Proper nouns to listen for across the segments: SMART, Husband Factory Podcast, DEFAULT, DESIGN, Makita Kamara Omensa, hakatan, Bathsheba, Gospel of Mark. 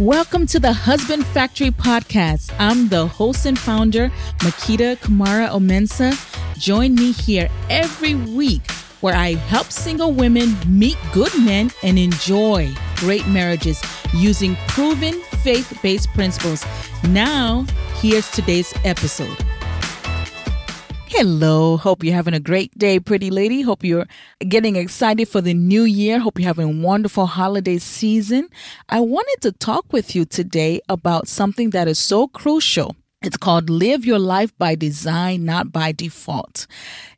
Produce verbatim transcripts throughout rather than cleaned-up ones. Welcome to the Husband Factory Podcast. I'm the host and founder, Makita Kamara Omensa. Join me here every week where I help single women meet good men and enjoy great marriages using proven faith-based principles. Now, here's today's episode. Hello. Hope you're having a great day, pretty lady. Hope you're getting excited for the new year. Hope you're having a wonderful holiday season. I wanted to talk with you today about something that is so crucial. It's called Live Your Life by Design, Not by Default.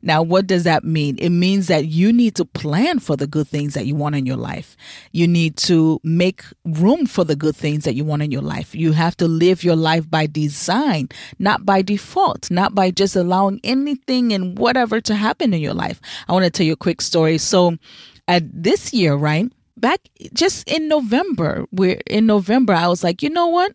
Now, what does that mean? It means that you need to plan for the good things that you want in your life. You need to make room for the good things that you want in your life. You have to live your life by design, not by default, not by just allowing anything and whatever to happen in your life. I want to tell you a quick story. So uh, this year, right, back just in November, we're in November, I was like, you know what?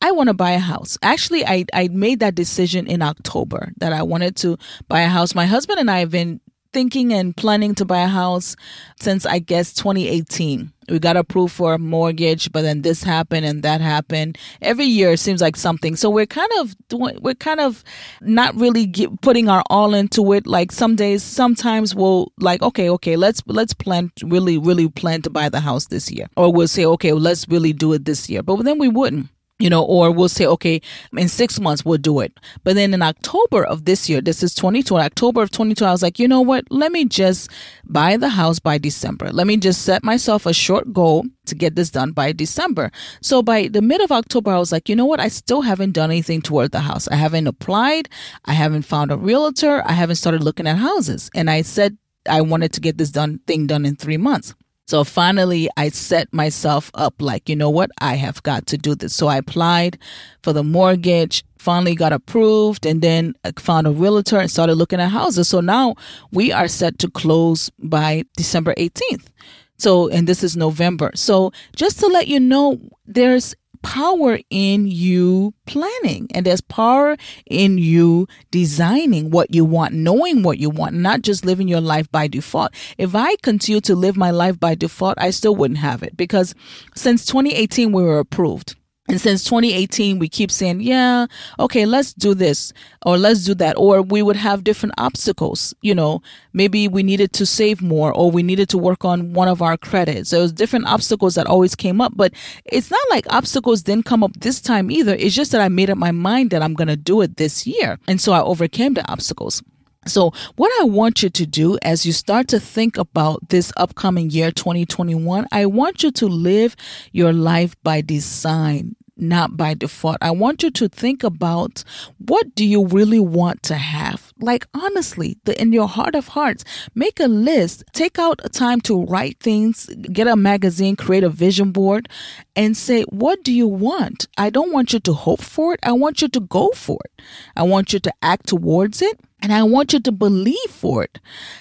I want to buy a house. Actually, I, I made that decision in October that I wanted to buy a house. My husband and I have been thinking and planning to buy a house since, I guess, twenty eighteen. We got approved for a mortgage, but then this happened and that happened. Every year it seems like something. So we're kind of doing, we're kind of not really get, putting our all into it. Like some days, sometimes we'll like, okay, okay, let's let's plan, really, really plan to buy the house this year. Or we'll say, okay, well, let's really do it this year. But then we wouldn't. You know, or we'll say, okay, in six months, we'll do it. But then in October of this year, this is twenty-two, in October of twenty-two, I was like, you know what? Let me just buy the house by December. Let me just set myself a short goal to get this done by December. So by the mid of October, I was like, you know what? I still haven't done anything toward the house. I haven't applied. I haven't found a realtor. I haven't started looking at houses. And I said, I wanted to get this done thing done in three months. So finally, I set myself up like, you know what, I have got to do this. So I applied for the mortgage, finally got approved, and then I found a realtor and started looking at houses. So now we are set to close by December eighteenth. So, and this is November. So just to let you know, there's power in you planning, and there's power in you designing what you want, knowing what you want, not just living your life by default. If I continue to live my life by default, I still wouldn't have it, because since twenty eighteen, we were approved. And since twenty eighteen, we keep saying, yeah, okay, let's do this or let's do that. Or we would have different obstacles. You know, maybe we needed to save more, or we needed to work on one of our credits. There was different obstacles that always came up, but it's not like obstacles didn't come up this time either. It's just that I made up my mind that I'm going to do it this year. And so I overcame the obstacles. So what I want you to do as you start to think about this upcoming year, twenty twenty-one, I want you to live your life by design, not by default. I want you to think about, what do you really want to have? Like, honestly, the, in your heart of hearts, make a list, take out time to write things, get a magazine, create a vision board, and say, what do you want? I don't want you to hope for it. I want you to go for it. I want you to act towards it. And I want you to believe for it.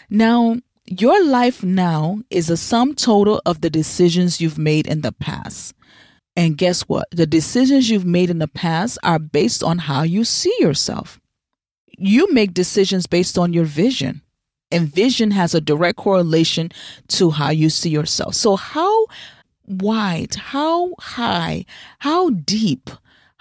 Now, your life now is a sum total of the decisions you've made in the past. And guess what? The decisions you've made in the past are based on how you see yourself. You make decisions based on your vision. And vision has a direct correlation to how you see yourself. So how wide, how high, how deep,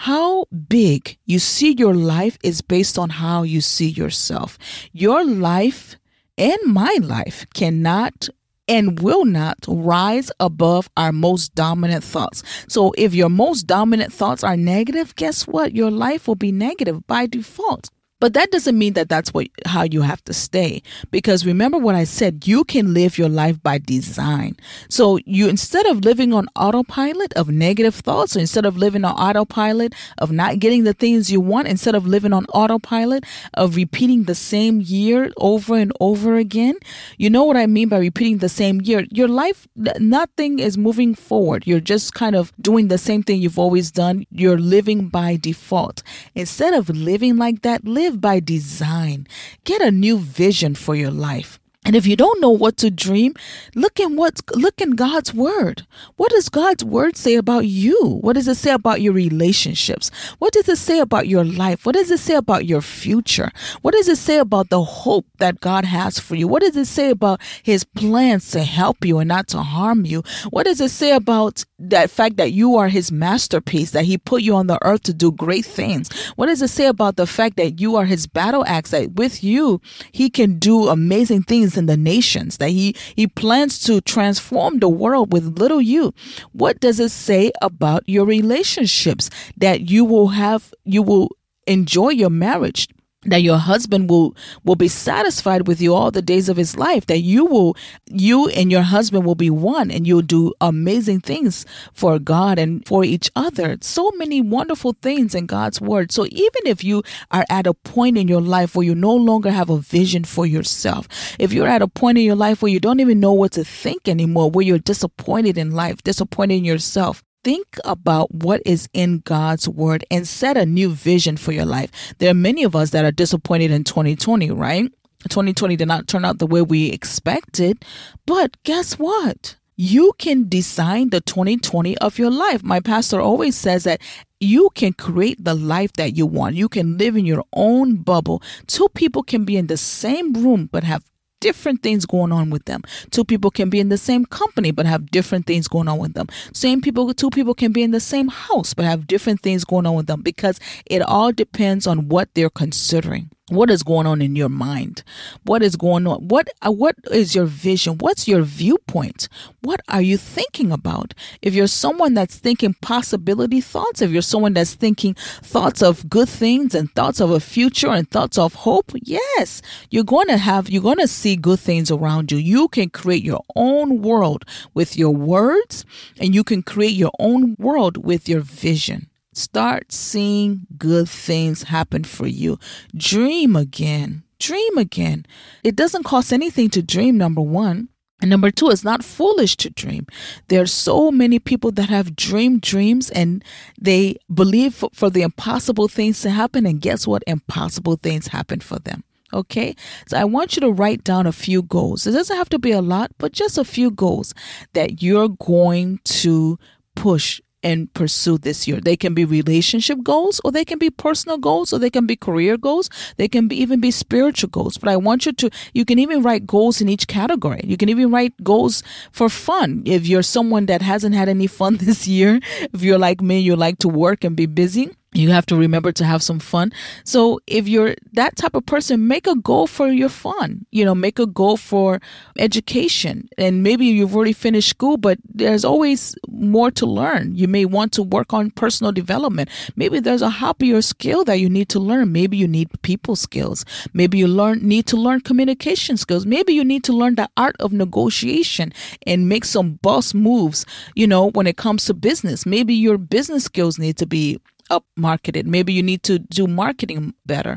how big you see your life is based on how you see yourself. Your life and my life cannot and will not rise above our most dominant thoughts. So if your most dominant thoughts are negative, guess what? Your life will be negative by default. But that doesn't mean that that's what, how you have to stay. Because remember what I said, you can live your life by design. So you, instead of living on autopilot of negative thoughts, or instead of living on autopilot of not getting the things you want, instead of living on autopilot of repeating the same year over and over again, you know what I mean by repeating the same year? Your life, nothing is moving forward. You're just kind of doing the same thing you've always done. You're living by default. Instead of living like that, live by design. Get a new vision for your life. And if you don't know what to dream, look in what's, look in God's word. What does God's word say about you? What does it say about your relationships? What does it say about your life? What does it say about your future? What does it say about the hope that God has for you? What does it say about his plans to help you and not to harm you? What does it say about that fact that you are his masterpiece, that he put you on the earth to do great things? What does it say about the fact that you are his battle axe, that with you, he can do amazing things in the nations, that he he plans to transform the world with little you? What does it say about your relationships, that you will have, you will enjoy your marriage, that your husband will will be satisfied with you all the days of his life, that you will you and your husband will be one and you'll do amazing things for God and for each other? So many wonderful things in God's word. So even if you are at a point in your life where you no longer have a vision for yourself, if you're at a point in your life where you don't even know what to think anymore, where you're disappointed in life, disappointed in yourself, think about what is in God's word and set a new vision for your life. There are many of us that are disappointed in twenty twenty, right? twenty twenty did not turn out the way we expected, but guess what? You can design the twenty twenty of your life. My pastor always says that you can create the life that you want. You can live in your own bubble. Two people can be in the same room but have different things going on with them. Two people can be in the same company, but have different things going on with them. Same people, two people can be in the same house, but have different things going on with them, because it all depends on what they're considering. What is going on in your mind? What is going on? What, what is your vision? What's your viewpoint? What are you thinking about? If you're someone that's thinking possibility thoughts, if you're someone that's thinking thoughts of good things and thoughts of a future and thoughts of hope, yes, you're going to have, you're going to see good things around you. You can create your own world with your words, and you can create your own world with your vision. Start seeing good things happen for you. Dream again. Dream again. It doesn't cost anything to dream, number one. And number two, it's not foolish to dream. There are so many people that have dreamed dreams and they believe for, for the impossible things to happen. And guess what? Impossible things happen for them. Okay, so I want you to write down a few goals. It doesn't have to be a lot, but just a few goals that you're going to push and pursue this year. They can be relationship goals, or they can be personal goals, or they can be career goals. They can be, even be spiritual goals. But I want you to, you can even write goals in each category. You can even write goals for fun. If you're someone that hasn't had any fun this year, if you're like me, you like to work and be busy, you have to remember to have some fun. So if you're that type of person, make a goal for your fun. You know, make a goal for education. And maybe you've already finished school, but there's always more to learn. You may want to work on personal development. Maybe there's a hobby or skill that you need to learn. Maybe you need people skills. Maybe you learn need to learn communication skills. Maybe you need to learn the art of negotiation and make some boss moves, you know, when it comes to business. Maybe your business skills need to be up marketed. Maybe you need to do marketing better.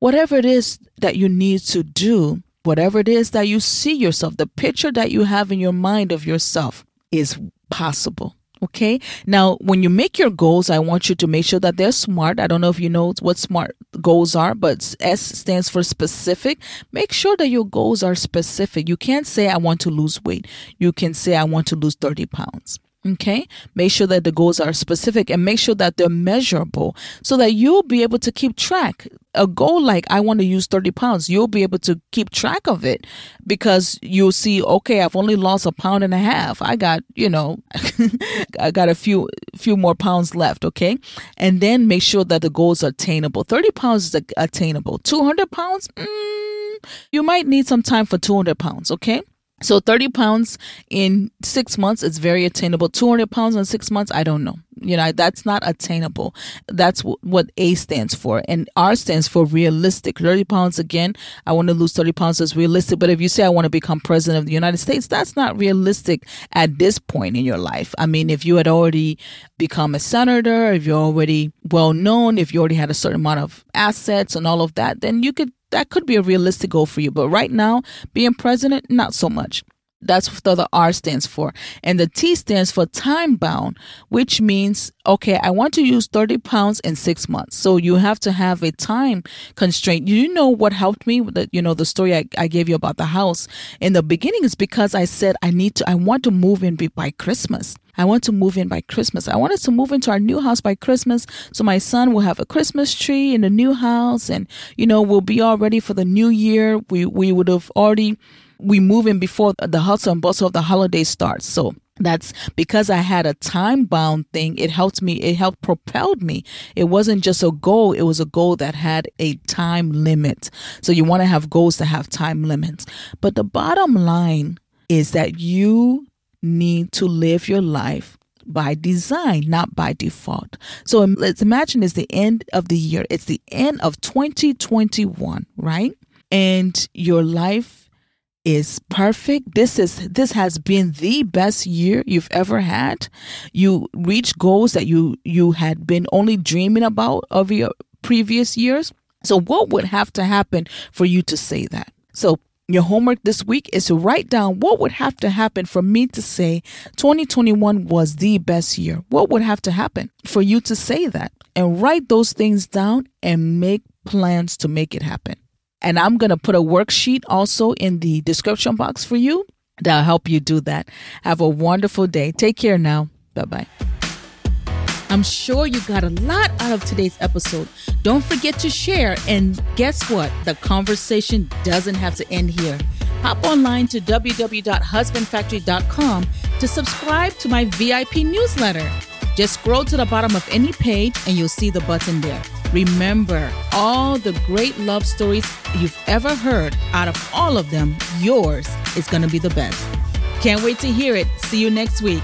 Whatever it is that you need to do, whatever it is that you see yourself, the picture that you have in your mind of yourself is possible. Okay. Now, when you make your goals, I want you to make sure that they're SMART. I don't know if you know what SMART goals are, but S stands for specific. Make sure that your goals are specific. You can't say, I want to lose weight. You can say, I want to lose thirty pounds. Okay, make sure that the goals are specific and make sure that they're measurable so that you'll be able to keep track. A goal like I want to lose thirty pounds, you'll be able to keep track of it because you'll see, okay, I've only lost a pound and a half. I got, you know, I got a few few more pounds left. Okay, and then make sure that the goals are attainable. thirty pounds is attainable. two hundred pounds, mm, you might need some time for two hundred pounds. Okay. So thirty pounds in six months is very attainable. two hundred pounds in six months, I don't know. You know, that's not attainable. That's w- what A stands for. And R stands for realistic. thirty pounds, again, I want to lose thirty pounds is realistic. But if you say I want to become president of the United States, that's not realistic at this point in your life. I mean, if you had already become a senator, if you're already well known, if you already had a certain amount of assets and all of that, then you could, that could be a realistic goal for you. But right now, being president, not so much. That's what the R stands for. And the T stands for time bound, which means, okay, I want to use thirty pounds in six months. So you have to have a time constraint. You know what helped me with the, you know, the story I, I gave you about the house in the beginning is because I said, I need to, I want to move in by Christmas. I want to move in by Christmas. I wanted to move into our new house by Christmas. So my son will have a Christmas tree in the new house and, you know, we'll be all ready for the new year. We, we would have already, we move in before the hustle and bustle of the holiday starts. So that's because I had a time bound thing. It helped me. It helped propelled me. It wasn't just a goal. It was a goal that had a time limit. So you want to have goals that have time limits. But the bottom line is that you need to live your life by design, not by default. So let's imagine it's the end of the year. It's the end of twenty twenty-one, right? And your life is perfect. This is this has been the best year you've ever had. You reached goals that you you had been only dreaming about over your previous years. So what would have to happen for you to say that? So your homework this week is to write down what would have to happen for me to say twenty twenty-one was the best year. What would have to happen for you to say that? And write those things down and make plans to make it happen. And I'm going to put a worksheet also in the description box for you that'll help you do that. Have a wonderful day. Take care now. Bye-bye. I'm sure you got a lot out of today's episode. Don't forget to share. And guess what? The conversation doesn't have to end here. Hop online to w w w dot husband factory dot com to subscribe to my V I P newsletter. Just scroll to the bottom of any page and you'll see the button there. Remember, all the great love stories you've ever heard, out of all of them, yours is going to be the best. Can't wait to hear it. See you next week.